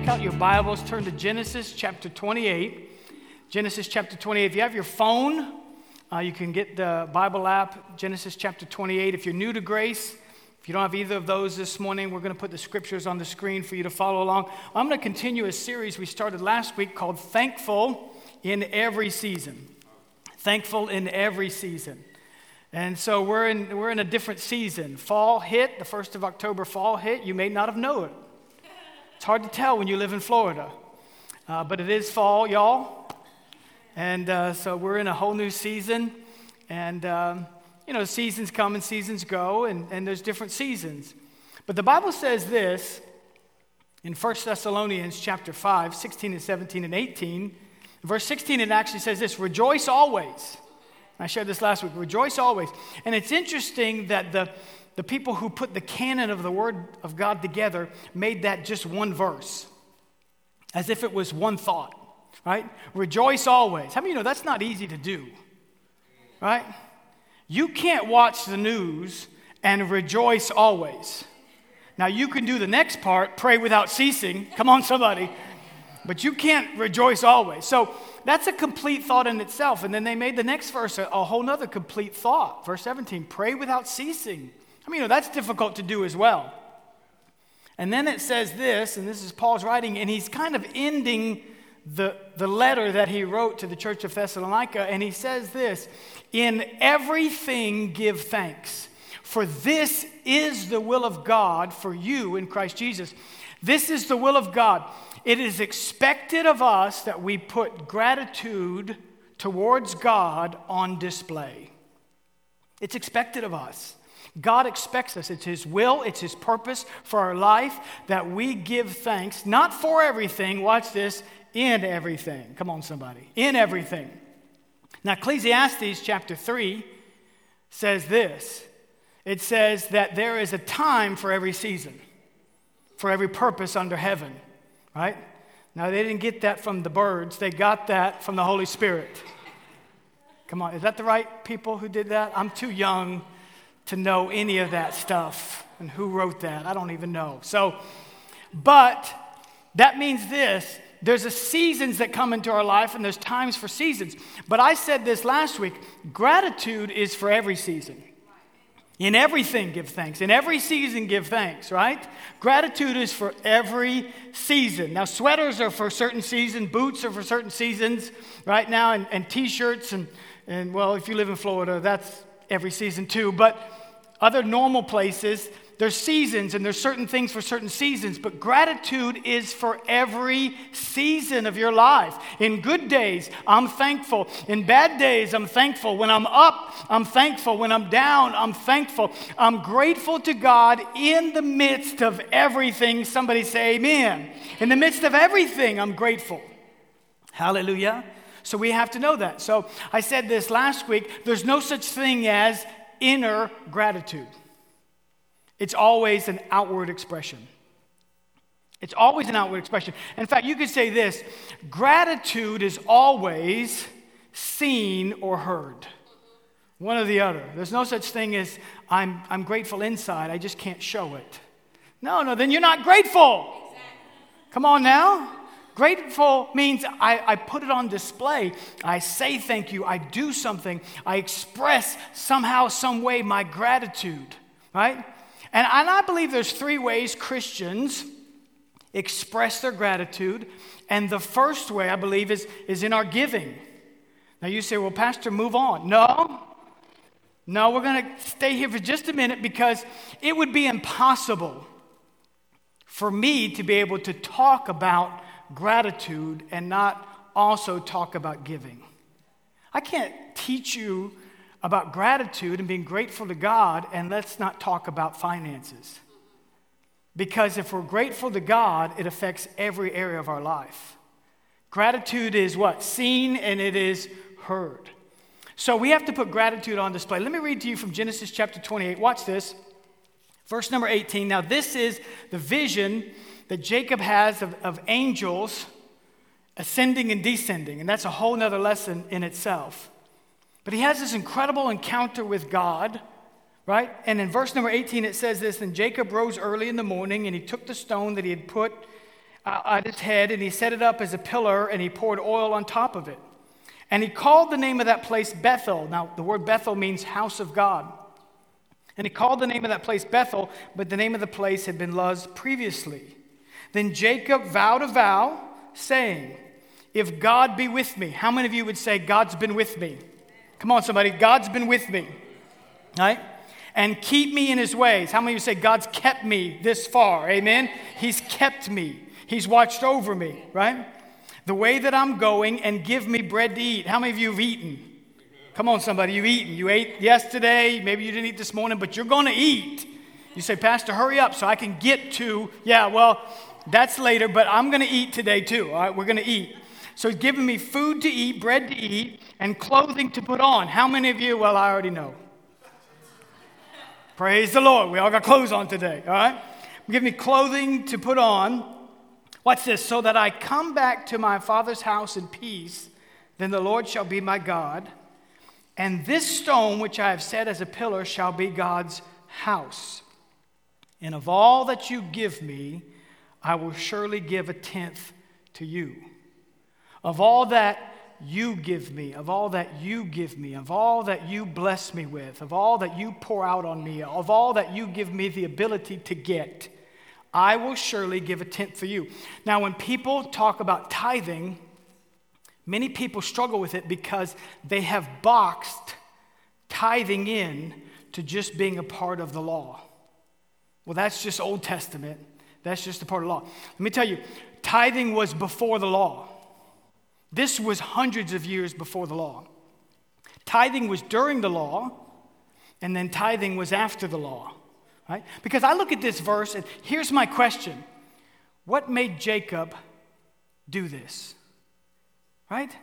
take out your Bibles, turn to Genesis chapter 28. Genesis chapter 28. If you have your phone, you can get the Bible app, Genesis chapter 28. If you're new to Grace, if you don't have either of those this morning, we're going to put the scriptures on the screen for you to follow along. I'm going to continue a series we started last week called Thankful in Every Season. Thankful in Every Season. And so we're in a different season. Fall hit, the 1st of October fall hit. You may not have known it. It's hard to tell when you live in Florida. But it is fall, y'all. And so we're in a whole new season. And, you know, seasons come and seasons go, and there's different seasons. But the Bible says this in 1 Thessalonians chapter 5, 16 and 17 and 18. Verse 16, it actually says this: rejoice always. I shared this last week. Rejoice always. And it's interesting that the people who put the canon of the Word of God together made that just one verse, as if it was one thought, right? Rejoice always. How many of you know that's not easy to do, right? You can't watch the news and rejoice always. Now, you can do the next part, pray without ceasing. Come on, somebody. But you can't rejoice always. So that's a complete thought in itself. And then they made the next verse a whole nother complete thought. Verse 17, pray without ceasing. I mean, you know, that's difficult to do as well. And then it says this, and this is Paul's writing, and he's kind of ending the letter that he wrote to the church of Thessalonica, and he says this: in everything give thanks, for this is the will of God for you in Christ Jesus. This is the will of God. It is expected of us that we put gratitude towards God on display. It's expected of us. God expects us. It's His will, it's His purpose for our life that we give thanks, not for everything, watch this, in everything. Come on, somebody. In everything. Now, Ecclesiastes chapter 3 says this. It says that there is a time for every season, for every purpose under heaven. Right? Now, they didn't get that from the birds. They got that from the Holy Spirit. Come on. Is that the right people who did that? I'm too young to know any of that stuff. And who wrote that? I don't even know. So, but that means this. There's a seasons that come into our life, and there's times for seasons. But I said this last week. Gratitude is for every season. In everything, give thanks. In every season, give thanks, right? Gratitude is for every season. Now, sweaters are for certain seasons. Boots are for certain seasons right now. And T-shirts and, well, if you live in Florida, that's every season too. But other normal places, there's seasons, and there's certain things for certain seasons. But gratitude is for every season of your life. In good days, I'm thankful. In bad days, I'm thankful. When I'm up, I'm thankful. When I'm down, I'm thankful. I'm grateful to God in the midst of everything. Somebody say amen. In the midst of everything, I'm grateful. Hallelujah. So we have to know that. So I said this last week. There's no such thing as inner gratitude. It's always an outward expression. It's always an outward expression. In fact, you could say this: gratitude is always seen or heard. One or the other. There's no such thing as I'm grateful inside, I just can't show it. No, then you're not grateful. Exactly. Come on now. Grateful means I put it on display. I say thank you. I do something. I express somehow, some way my gratitude, right? And I believe there's three ways Christians express their gratitude. And the first way, I believe, is in our giving. Now, you say, well, Pastor, move on. No, we're going to stay here for just a minute, because it would be impossible for me to be able to talk about gratitude and not also talk about giving. I can't teach you about gratitude and being grateful to God, and let's not talk about finances. Because if we're grateful to God, it affects every area of our life. Gratitude is what? Seen, and it is heard. So we have to put gratitude on display. Let me read to you from Genesis chapter 28. Watch this. Verse number 18. Now this is the vision that Jacob has of angels ascending and descending. And that's a whole nother lesson in itself. But he has this incredible encounter with God, right? And in verse number 18, it says this: and Jacob rose early in the morning, and he took the stone that he had put on its head, and he set it up as a pillar, and he poured oil on top of it. And he called the name of that place Bethel. Now, the word Bethel means house of God. And he called the name of that place Bethel, but the name of the place had been Luz previously. Then Jacob vowed a vow, saying, if God be with me. How many of you would say, God's been with me? Come on, somebody. God's been with me. All right? And keep me in his ways. How many of you say, God's kept me this far? Amen? He's kept me. He's watched over me, right? The way that I'm going, and give me bread to eat. How many of you have eaten? Come on, somebody. You've eaten. You ate yesterday. Maybe you didn't eat this morning, but you're going to eat. You say, Pastor, hurry up so I can get to, yeah, well, that's later, but I'm going to eat today too. All right, we're going to eat. So he's given me food to eat, bread to eat, and clothing to put on. How many of you? Well, I already know. Praise the Lord. We all got clothes on today, all right? Give me clothing to put on. Watch this. So that I come back to my father's house in peace, then the Lord shall be my God. And this stone which I have set as a pillar shall be God's house. And of all that you give me, I will surely give a tenth to you. Of all that you give me, of all that you give me, of all that you bless me with, of all that you pour out on me, of all that you give me the ability to get, I will surely give a tenth for you. Now, when people talk about tithing, many people struggle with it because they have boxed tithing in to just being a part of the law. Well, that's just Old Testament. That's just a part of the law. Let me tell you, tithing was before the law. This was hundreds of years before the law. Tithing was during the law, and then tithing was after the law, right? Because I look at this verse, and here's my question. What made Jacob do this, right?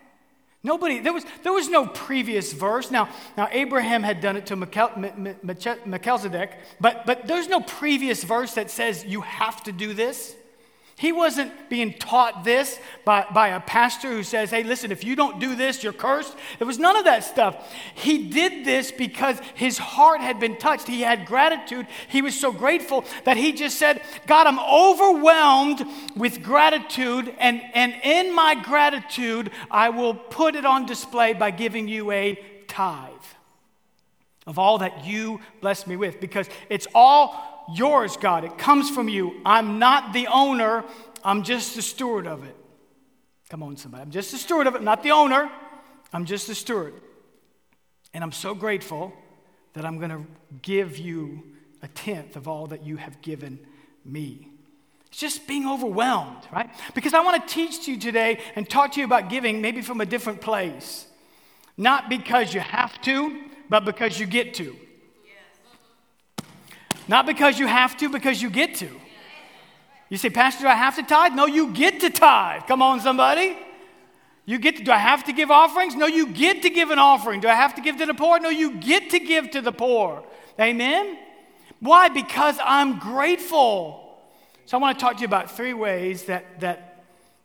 Nobody, there was no previous verse. Now Abraham had done it to Melchizedek, but there's no previous verse that says you have to do this. He wasn't being taught this by a pastor who says, hey, listen, if you don't do this, you're cursed. There was none of that stuff. He did this because his heart had been touched. He had gratitude. He was so grateful that he just said, God, I'm overwhelmed with gratitude, and in my gratitude, I will put it on display by giving you a tithe of all that you bless me with, because it's all yours, God. It comes from you. I'm not the owner. I'm just the steward of it. Come on, somebody. I'm just the steward of it. I'm not the owner. I'm just the steward. And I'm so grateful that I'm going to give you a tenth of all that you have given me. It's just being overwhelmed, right? Because I want to teach to you today and talk to you about giving maybe from a different place. Not because you have to, but because you get to. Not because you have to, because you get to. You say, Pastor, do I have to tithe? No, you get to tithe. Come on, somebody. You get to. Do I have to give offerings? No, you get to give an offering. Do I have to give to the poor? No, you get to give to the poor. Amen? Why? Because I'm grateful. So I want to talk to you about three ways that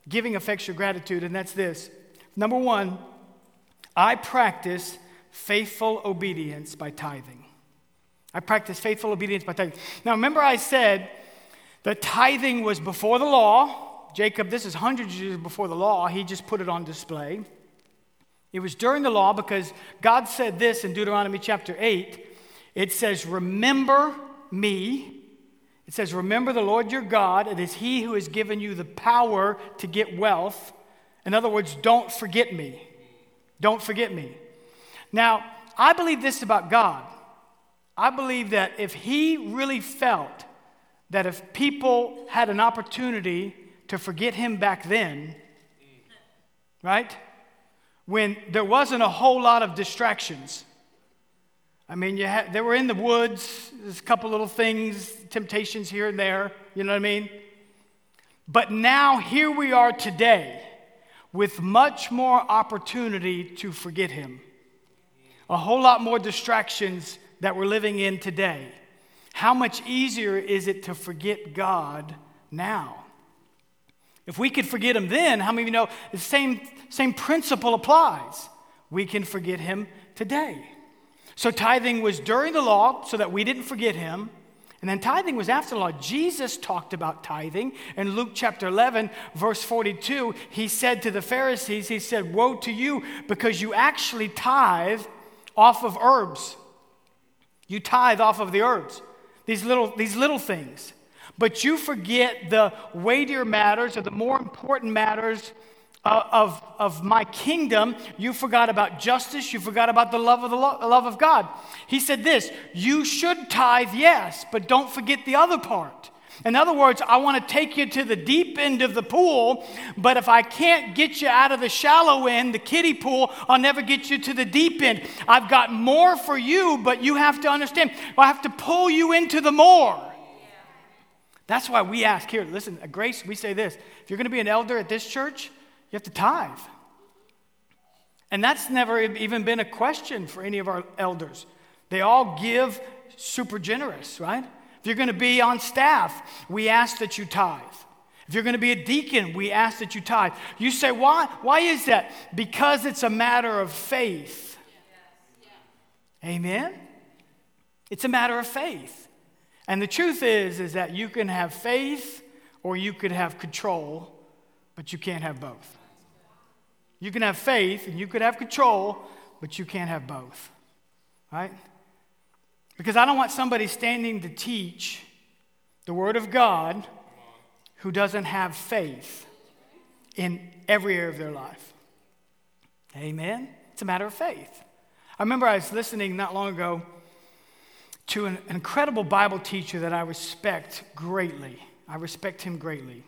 giving affects your gratitude, and that's this. Number one, I practice faithful obedience by tithing. I practice faithful obedience by tithing. Now, remember I said the tithing was before the law. Jacob, this is hundreds of years before the law. He just put it on display. It was during the law because God said this in Deuteronomy chapter 8. It says, remember me. It says, remember the Lord your God. It is he who has given you the power to get wealth. In other words, don't forget me. Don't forget me. Now, I believe this about God. I believe that if he really felt that if people had an opportunity to forget him back then, right, when there wasn't a whole lot of distractions. I mean, they were in the woods, there's a couple little things, temptations here and there, you know what I mean? But now here we are today with much more opportunity to forget him. A whole lot more distractions that we're living in today. How much easier is it to forget God now? If we could forget him then, how many of you know the same principle applies? We can forget him today. So tithing was during the law so that we didn't forget him, And then tithing was after the law. Jesus talked about tithing. In Luke chapter 11, verse 42, he said to the Pharisees, he said, "Woe to you, because you actually tithe off of herbs. You tithe off of the herbs, these little things. But you forget the weightier matters or the more important matters of my kingdom. You forgot about justice. You forgot about the love of God." He said this, "You should tithe, yes, but don't forget the other part." In other words, I want to take you to the deep end of the pool, but if I can't get you out of the shallow end, the kiddie pool, I'll never get you to the deep end. I've got more for you, but you have to understand, I have to pull you into the more. Yeah. That's why we ask here, listen, at Grace, we say this, if you're going to be an elder at this church, you have to tithe. And that's never even been a question for any of our elders. They all give super generous, right? If you're going to be on staff, we ask that you tithe. If you're going to be a deacon, we ask that you tithe. You say, why? Why is that? Because it's a matter of faith. Yeah. Amen? It's a matter of faith. And the truth is that you can have faith or you could have control, but you can't have both. You can have faith and you could have control, but you can't have both. Right? Because I don't want somebody standing to teach the Word of God who doesn't have faith in every area of their life. Amen? It's a matter of faith. I remember I was listening not long ago to an incredible Bible teacher that I respect greatly. I respect him greatly.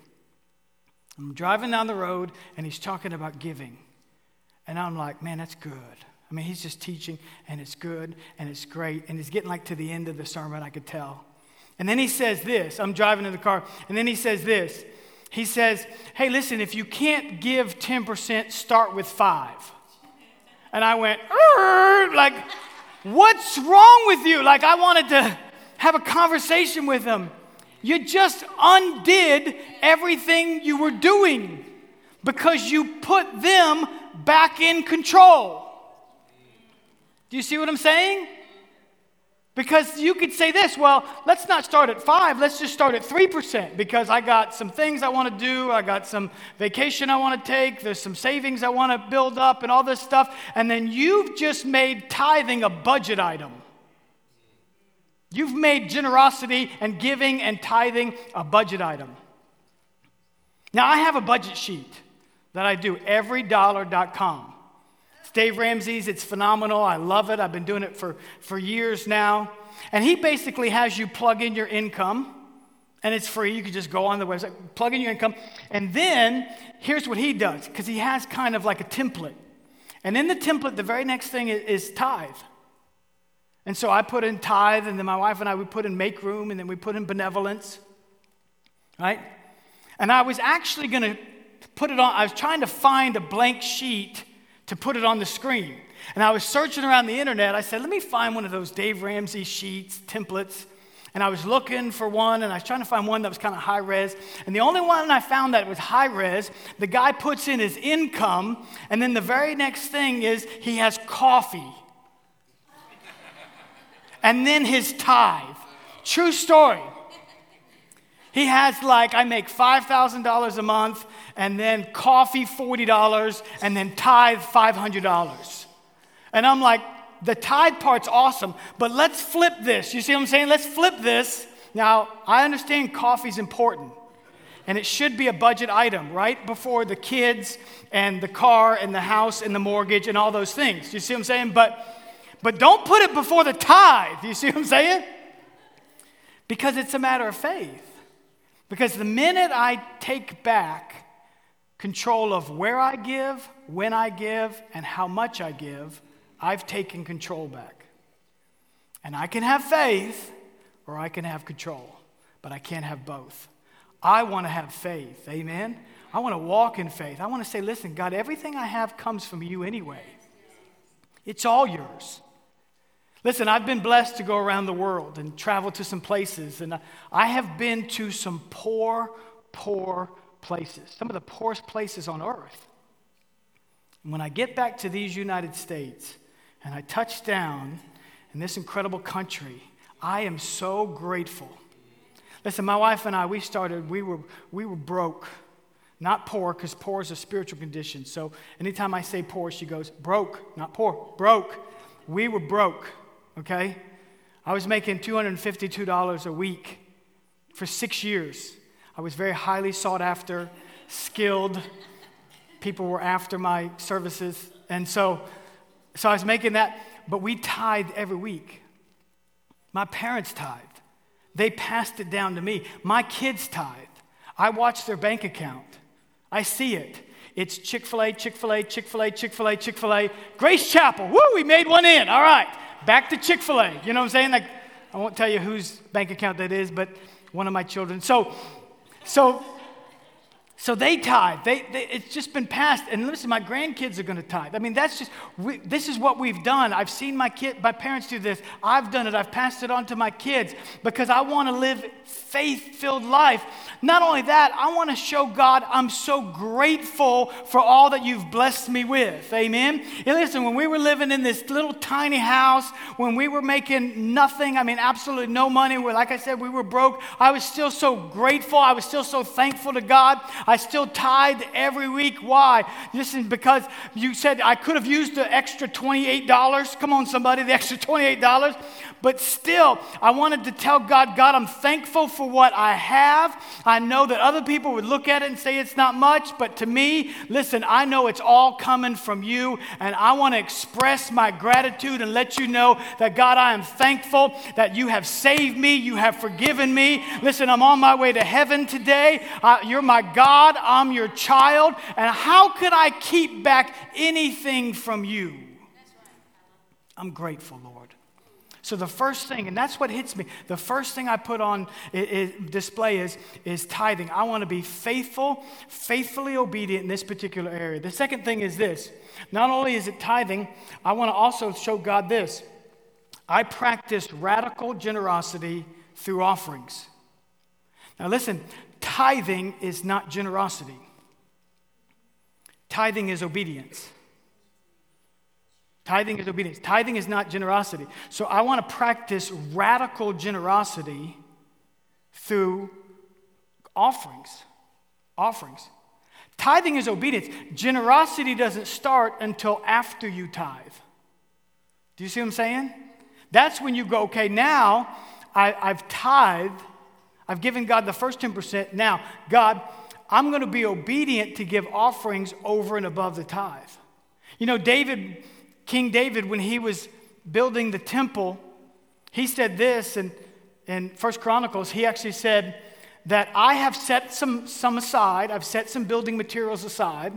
I'm driving down the road, and he's talking about giving. And I'm like, man, that's good. I mean, he's just teaching, and it's good, and it's great, and he's getting like to the end of the sermon, I could tell. And then he says this. I'm driving in the car, and then he says this. He says, hey, listen, if you can't give 10%, start with 5%. And I went, like, what's wrong with you? Like, I wanted to have a conversation with him. You just undid everything you were doing because you put them back in control. Do you see what I'm saying? Because you could say this, well, let's not start at 5%, let's just start at 3% because I got some things I want to do, I got some vacation I want to take, there's some savings I want to build up and all this stuff, and then you've just made tithing a budget item. You've made generosity and giving and tithing a budget item. Now, I have a budget sheet that I do, everydollar.com. It's Dave Ramsey's. It's phenomenal. I love it. I've been doing it for years now. And he basically has you plug in your income, and it's free. You can just go on the website, plug in your income. And then here's what he does, because he has kind of like a template. And in the template, the very next thing is tithe. And so I put in tithe, and then my wife and I, we put in make room, and then we put in benevolence, right? And I was actually going to put it on. I was trying to find a blank sheet to put it on the screen. And I was searching around the internet. I said, let me find one of those Dave Ramsey sheets, templates. And I was looking for one, and I was trying to find one that was kind of high res. And the only one I found that was high res, the guy puts in his income, and then the very next thing is he has coffee. And then his tithe. True story. He has like, I make $5,000 a month, and then coffee $40, and then tithe $500. And I'm like, the tithe part's awesome, but let's flip this. You see what I'm saying? Let's flip this. Now, I understand coffee's important, and it should be a budget item right before the kids and the car and the house and the mortgage and all those things. You see what I'm saying? But don't put it before the tithe. You see what I'm saying? Because it's a matter of faith. Because the minute I take back control of where I give, when I give, and how much I give, I've taken control back. And I can have faith or I can have control, but I can't have both. I want to have faith, amen? I want to walk in faith. I want to say, listen, God, everything I have comes from you anyway. It's all yours. Listen, I've been blessed to go around the world and travel to some places, and I have been to some poor, poor places, some of the poorest places on earth. And when I get back to these United States and I touch down in this incredible country, I am so grateful Listen, my wife and I, we were broke. Not poor, because poor is a spiritual condition. So anytime I say poor, she goes, broke, not poor, broke. We were broke, okay? I was making $252 a week for 6 years. I was very highly sought after, skilled. People were after my services. And so I was making that, but we tithed every week. My parents tithed. They passed it down to me. My kids tithed. I watched their bank account. I see it. It's Chick-fil-A, Chick-fil-A, Chick-fil-A, Chick-fil-A, Chick-fil-A, Grace Chapel. Woo, we made one in. All right, back to Chick-fil-A. You know what I'm saying? Like, I won't tell you whose bank account that is, but one of my children. So they tithe. It's just been passed. And listen, my grandkids are going to tithe. I mean, that's just, this is what we've done. I've seen my parents do this. I've done it. I've passed it on to my kids because I want to live faith-filled life. Not only that, I want to show God I'm so grateful for all that you've blessed me with. Amen? And listen, when we were living in this little tiny house, when we were making nothing, I mean, absolutely no money. Like I said, we were broke. I was still so grateful. I was still so thankful to God. I still tithe every week. Why? Listen, because you said I could have used the extra $28. Come on, somebody, the extra $28. But still, I wanted to tell God, I'm thankful for what I have. I know that other people would look at it and say it's not much. But to me, listen, I know it's all coming from you. And I want to express my gratitude and let you know that, God, I am thankful that you have saved me. You have forgiven me. Listen, I'm on my way to heaven today. You're my God. I'm your child, and how could I keep back anything from you? I'm grateful, Lord. So the first thing, and that's what hits me, the first thing I put on display is tithing. I want to be faithfully obedient in this particular area. The second thing is this. Not only is it tithing, I want to also show God this. I practice radical generosity through offerings. Now listen, tithing is not generosity. Tithing is obedience. Tithing is obedience. Tithing is not generosity. So I want to practice radical generosity through offerings. Tithing is obedience. Generosity doesn't start until after you tithe. Do you see what I'm saying? That's when you go, okay, now I've tithed. I've given God the first 10%. Now, God, I'm going to be obedient to give offerings over and above the tithe. You know, King David, when he was building the temple, he said this in 1 Chronicles. He actually said that I have set some aside. I've set some building materials aside.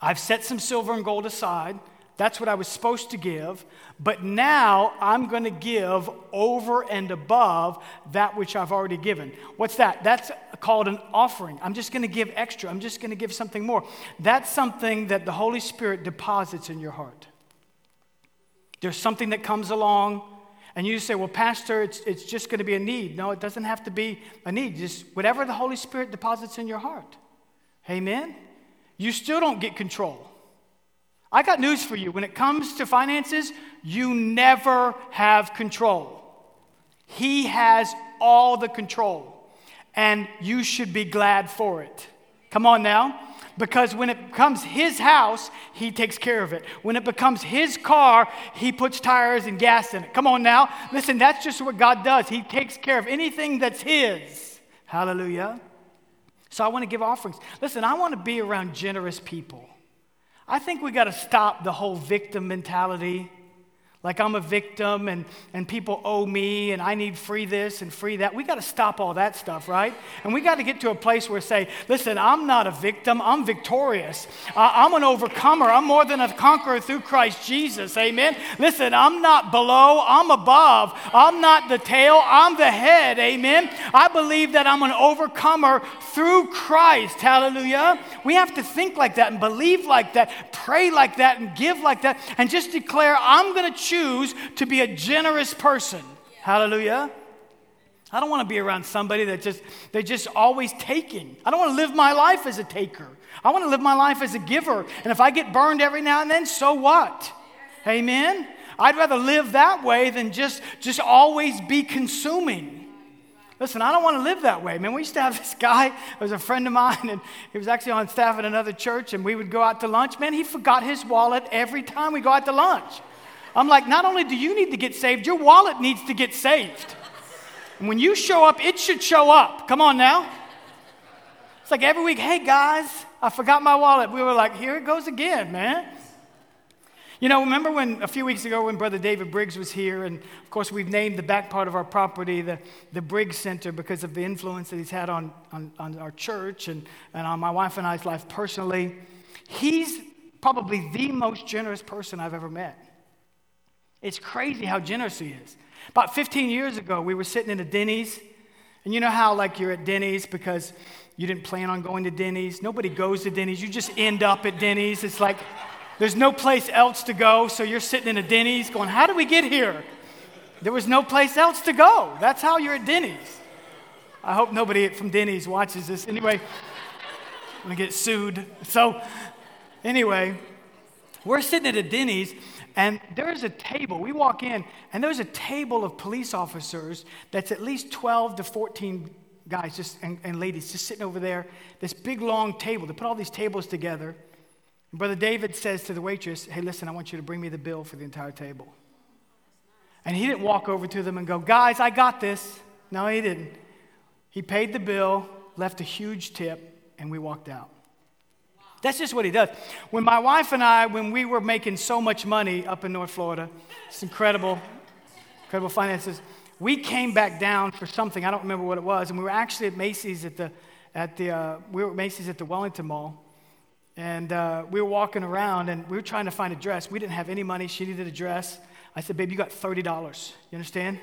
I've set some silver and gold aside. That's what I was supposed to give, but now I'm going to give over and above that which I've already given. What's that? That's called an offering. I'm just going to give extra. I'm just going to give something more. That's something that the Holy Spirit deposits in your heart. There's something that comes along, and you say, well, Pastor, it's just going to be a need. No, it doesn't have to be a need. Just whatever the Holy Spirit deposits in your heart. Amen? You still don't get control. I got news for you. When it comes to finances, you never have control. He has all the control, and you should be glad for it. Come on now. Because when it becomes his house, he takes care of it. When it becomes his car, he puts tires and gas in it. Come on now. Listen, that's just what God does. He takes care of anything that's his. Hallelujah. So I want to give offerings. Listen, I want to be around generous people. I think we got to stop the whole victim mentality. Like I'm a victim and people owe me and I need free this and free that. We got to stop all that stuff, right? And we got to get to a place where say, listen, I'm not a victim. I'm victorious. I'm an overcomer. I'm more than a conqueror through Christ Jesus. Amen. Listen, I'm not below. I'm above. I'm not the tail. I'm the head. Amen. I believe that I'm an overcomer through Christ. Hallelujah. We have to think like that and believe like that, pray like that and give like that and just declare, I'm going to choose to be a generous person. Hallelujah. I don't want to be around somebody that they're just always taking. I don't want to live my life as a taker. I want to live my life as a giver. And if I get burned every now and then, so what? Amen. I'd rather live that way than just always be consuming. Listen, I don't want to live that way. Man, we used to have this guy who was a friend of mine, and he was actually on staff at another church, and we would go out to lunch. Man, he forgot his wallet every time we go out to lunch. I'm like, not only do you need to get saved, your wallet needs to get saved. And when you show up, it should show up. Come on now. It's like every week, hey guys, I forgot my wallet. We were like, here it goes again, man. You know, remember when a few weeks ago when Brother David Briggs was here, and of course we've named the back part of our property the Briggs Center because of the influence that he's had on our church and on my wife and I's life personally. He's probably the most generous person I've ever met. It's crazy how generous he is. About 15 years ago, we were sitting in a Denny's, and you know how like you're at Denny's because you didn't plan on going to Denny's. Nobody goes to Denny's. You just end up at Denny's. It's like there's no place else to go, so you're sitting in a Denny's going, how did we get here? There was no place else to go. That's how you're at Denny's. I hope nobody from Denny's watches this. Anyway, I'm going to get sued. So anyway, we're sitting at a Denny's, and there's a table. We walk in, and there's a table of police officers that's at least 12 to 14 guys just and ladies just sitting over there, this big, long table. They put all these tables together. And Brother David says to the waitress, hey, listen, I want you to bring me the bill for the entire table. And he didn't walk over to them and go, guys, I got this. No, he didn't. He paid the bill, left a huge tip, and we walked out. That's just what he does. When my wife and I, when we were making so much money up in North Florida, it's incredible finances, we came back down for something. I don't remember what it was. And we were actually at Macy's at the Wellington Mall. And we were walking around, and we were trying to find a dress. We didn't have any money. She needed a dress. I said, babe, you got $30. You understand?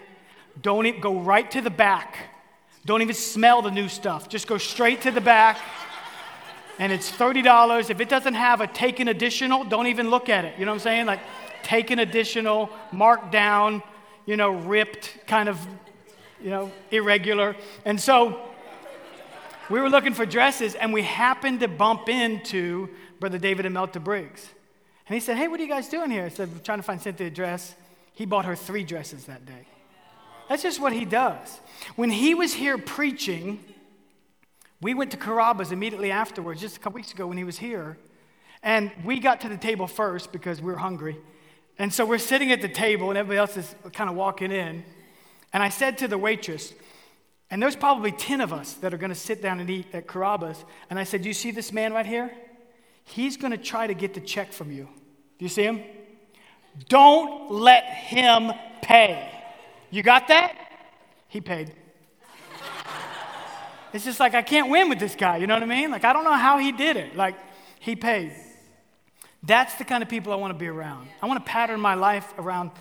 Don't even go right to the back. Don't even smell the new stuff. Just go straight to the back. And it's $30. If it doesn't have a take an additional, don't even look at it. You know what I'm saying? Like take an additional, marked down, you know, ripped, kind of, you know, irregular. And so we were looking for dresses, and we happened to bump into Brother David and Melta Briggs. And he said, hey, what are you guys doing here? I said, we're trying to find Cynthia a dress. He bought her 3 dresses that day. That's just what he does. When he was here preaching, we went to Carrabba's immediately afterwards, just a couple weeks ago when he was here. And we got to the table first because we were hungry. And so we're sitting at the table, and everybody else is kind of walking in. And I said to the waitress, and there's probably 10 of us that are going to sit down and eat at Carrabba's. And I said, do you see this man right here? He's going to try to get the check from you. Do you see him? Don't let him pay. You got that? He paid. It's just like, I can't win with this guy, you know what I mean? Like, I don't know how he did it. Like, he paid. That's the kind of people I want to be around. I want to pattern my life around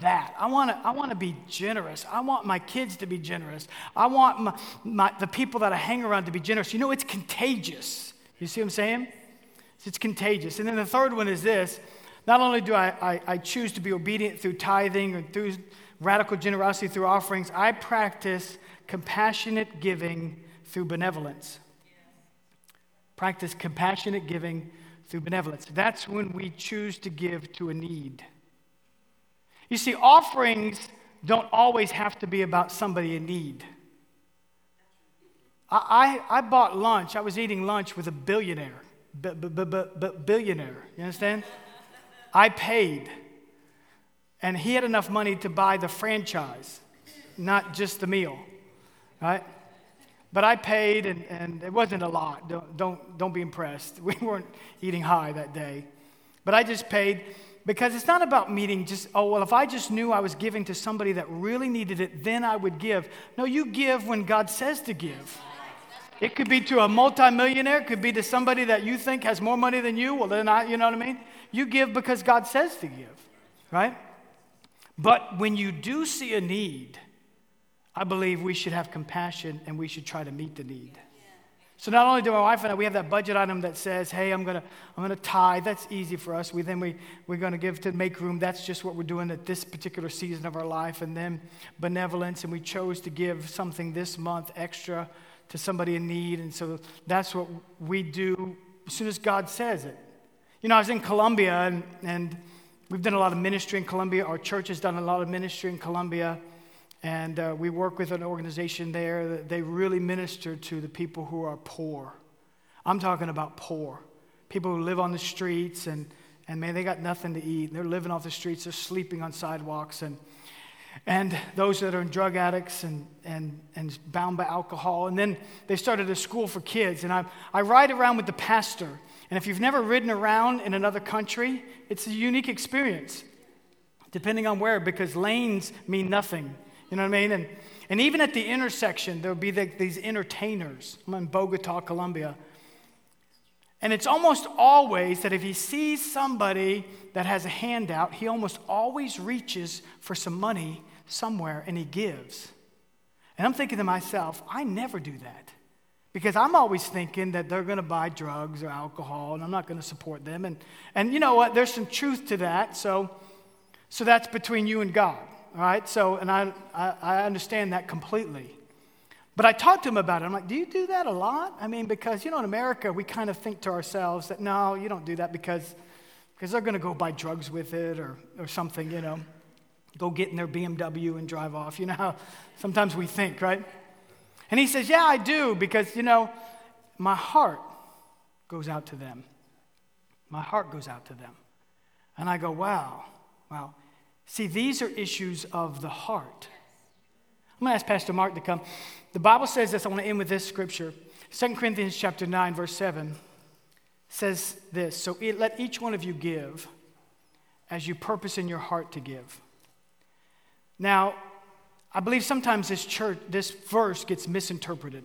that. I want to be generous. I want my kids to be generous. I want the people that I hang around to be generous. You know, it's contagious. You see what I'm saying? It's contagious. And then the third one is this. Not only do I choose to be obedient through tithing and through radical generosity through offerings, I practice compassionate giving through benevolence. Practice compassionate giving through benevolence. That's when we choose to give to a need. You see, offerings don't always have to be about somebody in need. I bought lunch. I was eating lunch with a billionaire. Billionaire. You understand? I paid. And he had enough money to buy the franchise, not just the meal. Right? But I paid, and it wasn't a lot. Don't be impressed. We weren't eating high that day. But I just paid because it's not about meeting just, oh, well, if I just knew I was giving to somebody that really needed it, then I would give. No, you give when God says to give. It could be to a multimillionaire. It could be to somebody that you think has more money than you. Well, then you know what I mean? You give because God says to give, right? But when you do see a need, I believe we should have compassion and we should try to meet the need. So not only do my wife and I, we have that budget item that says, hey, I'm gonna tithe. That's easy for us. We're going to give to make room. That's just what we're doing at this particular season of our life. And then benevolence, and we chose to give something this month extra to somebody in need. And so that's what we do as soon as God says it. You know, I was in Colombia, and we've done a lot of ministry in Colombia. Our church has done a lot of ministry in Colombia. And we work with an organization there that they really minister to the people who are poor. I'm talking about poor. People who live on the streets and man, they got nothing to eat. They're living off the streets. They're sleeping on sidewalks. And those that are drug addicts and bound by alcohol. And then they started a school for kids. And I ride around with the pastor. And if you've never ridden around in another country, it's a unique experience, depending on where, because lanes mean nothing. You know what I mean? And even at the intersection, there'll be these entertainers. I'm in Bogota, Colombia. And it's almost always that if he sees somebody that has a handout, he almost always reaches for some money somewhere and he gives. And I'm thinking to myself, I never do that. Because I'm always thinking that they're going to buy drugs or alcohol and I'm not going to support them. And you know what? There's some truth to that. So that's between you and God. All right, so, and I understand that completely. But I talked to him about it. I'm like, do you do that a lot? I mean, because, you know, in America, we kind of think to ourselves that, no, you don't do that because they're going to go buy drugs with it or something, you know, go get in their BMW and drive off. You know how sometimes we think, right? And he says, yeah, I do because, you know, my heart goes out to them. My heart goes out to them. And I go, wow. See, these are issues of the heart. I'm going to ask Pastor Mark to come. The Bible says this. I want to end with this scripture. 2 Corinthians chapter 9, verse 7 says this. So let each one of you give as you purpose in your heart to give. Now, I believe sometimes this verse gets misinterpreted.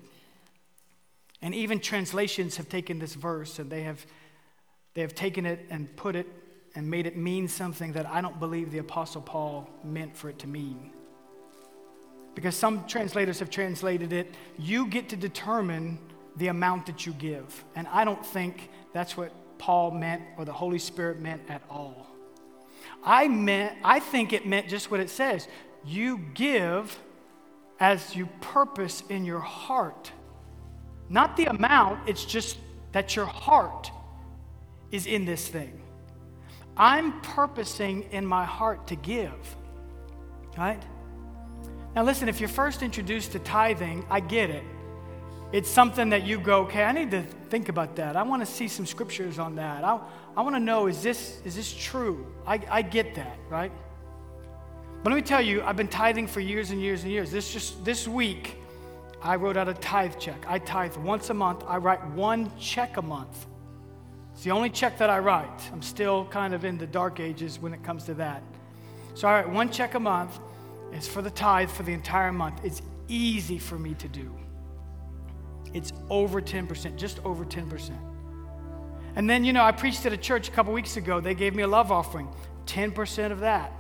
And even translations have taken this verse and they have taken it and put it and made it mean something that I don't believe the Apostle Paul meant for it to mean. Because some translators have translated it, you get to determine the amount that you give. And I don't think that's what Paul meant or the Holy Spirit meant at all. I think it meant just what it says. You give as you purpose in your heart. Not the amount, it's just that your heart is in this thing. I'm purposing in my heart to give, right? Now listen, if you're first introduced to tithing, I get it. It's something that you go, okay, I need to think about that. I want to see some scriptures on that. I want to know, is this true? I get that, right? But let me tell you, I've been tithing for years and years and years. This week, I wrote out a tithe check. I tithe once a month. I write one check a month. It's the only check that I write. I'm still kind of in the dark ages when it comes to that. So I write one check a month. It's for the tithe for the entire month. It's easy for me to do. It's over 10%, just over 10%. And then, you know, I preached at a church a couple weeks ago. They gave me a love offering. 10% of that,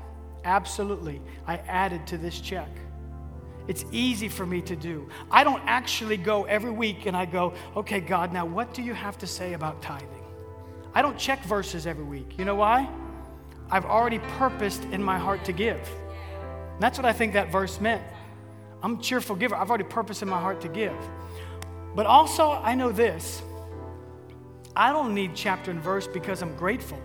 absolutely, I added to this check. It's easy for me to do. I don't actually go every week and I go, okay, God, now what do you have to say about tithing? I don't check verses every week. You know why? I've already purposed in my heart to give. And that's what I think that verse meant. I'm a cheerful giver. I've already purposed in my heart to give. But also, I know this. I don't need chapter and verse because I'm grateful.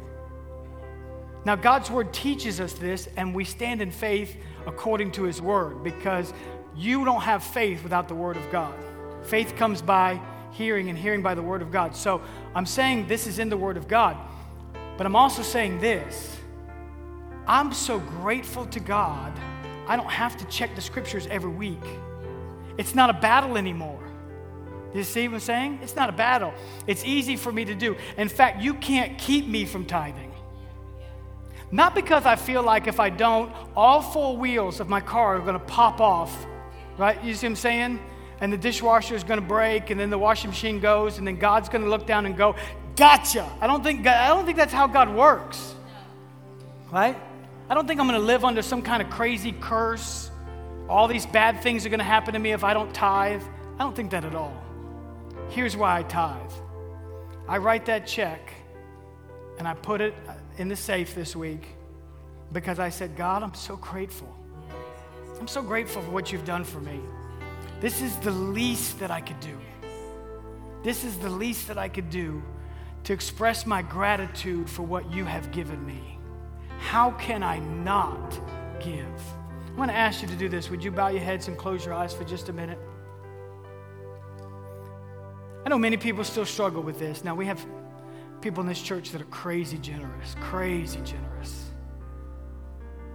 Now, God's word teaches us this, and we stand in faith according to his word because you don't have faith without the word of God. Faith comes by hearing and hearing by the word of God. So I'm saying this is in the word of God, but I'm also saying this. I'm so grateful to God, I don't have to check the scriptures every week. It's not a battle anymore. You see what I'm saying? It's not a battle. It's easy for me to do. In fact, you can't keep me from tithing. Not because I feel like if I don't, all four wheels of my car are going to pop off, right? You see what I'm saying? And the dishwasher is going to break, and then the washing machine goes, and then God's going to look down and go, gotcha. I don't think that's how God works, right? I don't think I'm going to live under some kind of crazy curse. All these bad things are going to happen to me if I don't tithe. I don't think that at all. Here's why I tithe. I write that check, and I put it in the safe this week because I said, God, I'm so grateful. I'm so grateful for what you've done for me. This is the least that I could do. This is the least that I could do to express my gratitude for what you have given me. How can I not give? I'm I'm going to ask you to do this. Would you bow your heads and close your eyes for just a minute? I know many people still struggle with this. Now, we have people in this church that are crazy generous.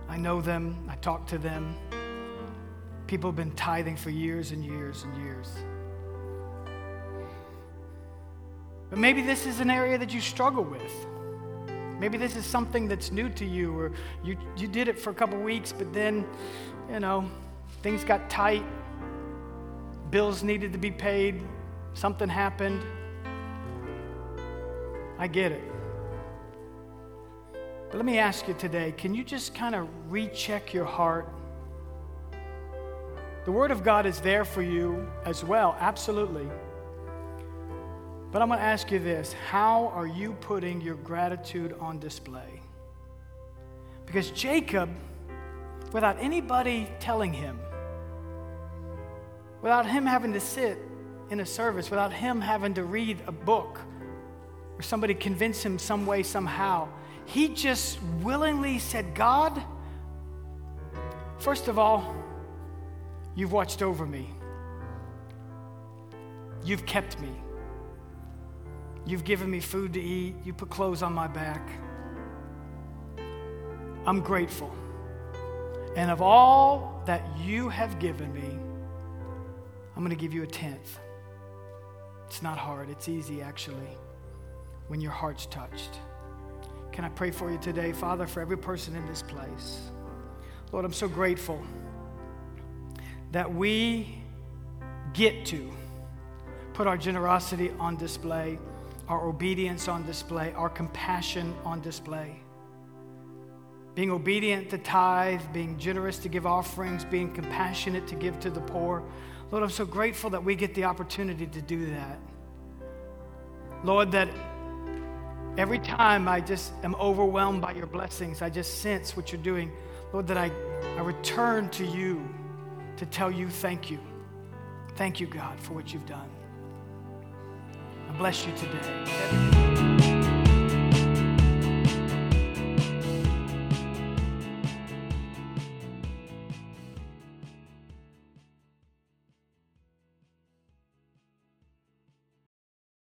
I know them. I talk to them. People have been tithing for years and years and years. But maybe this is an area that you struggle with. Maybe this is something that's new to you, or you did it for a couple weeks, but then, things got tight, bills needed to be paid, something happened. I get it. But let me ask you today, can you just kind of recheck your heart? The Word of God is there for you as well, absolutely. But I'm going to ask you this. How are you putting your gratitude on display? Because Jacob, without anybody telling him, without him having to sit in a service, without him having to read a book or somebody convince him some way, somehow, he just willingly said, God, first of all, you've watched over me. You've kept me. You've given me food to eat. You put clothes on my back. I'm grateful. And of all that you have given me, I'm going to give you a tenth. It's not hard. It's easy, actually, when your heart's touched. Can I pray for you today? Father, for every person in this place, Lord, I'm so grateful that we get to put our generosity on display, our obedience on display, our compassion on display. Being obedient to tithe, being generous to give offerings, being compassionate to give to the poor. Lord, I'm so grateful that we get the opportunity to do that. Lord, that every time I just am overwhelmed by your blessings, I just sense what you're doing. Lord, that I return to you to tell you thank you. Thank you, God, for what you've done. Bless you today.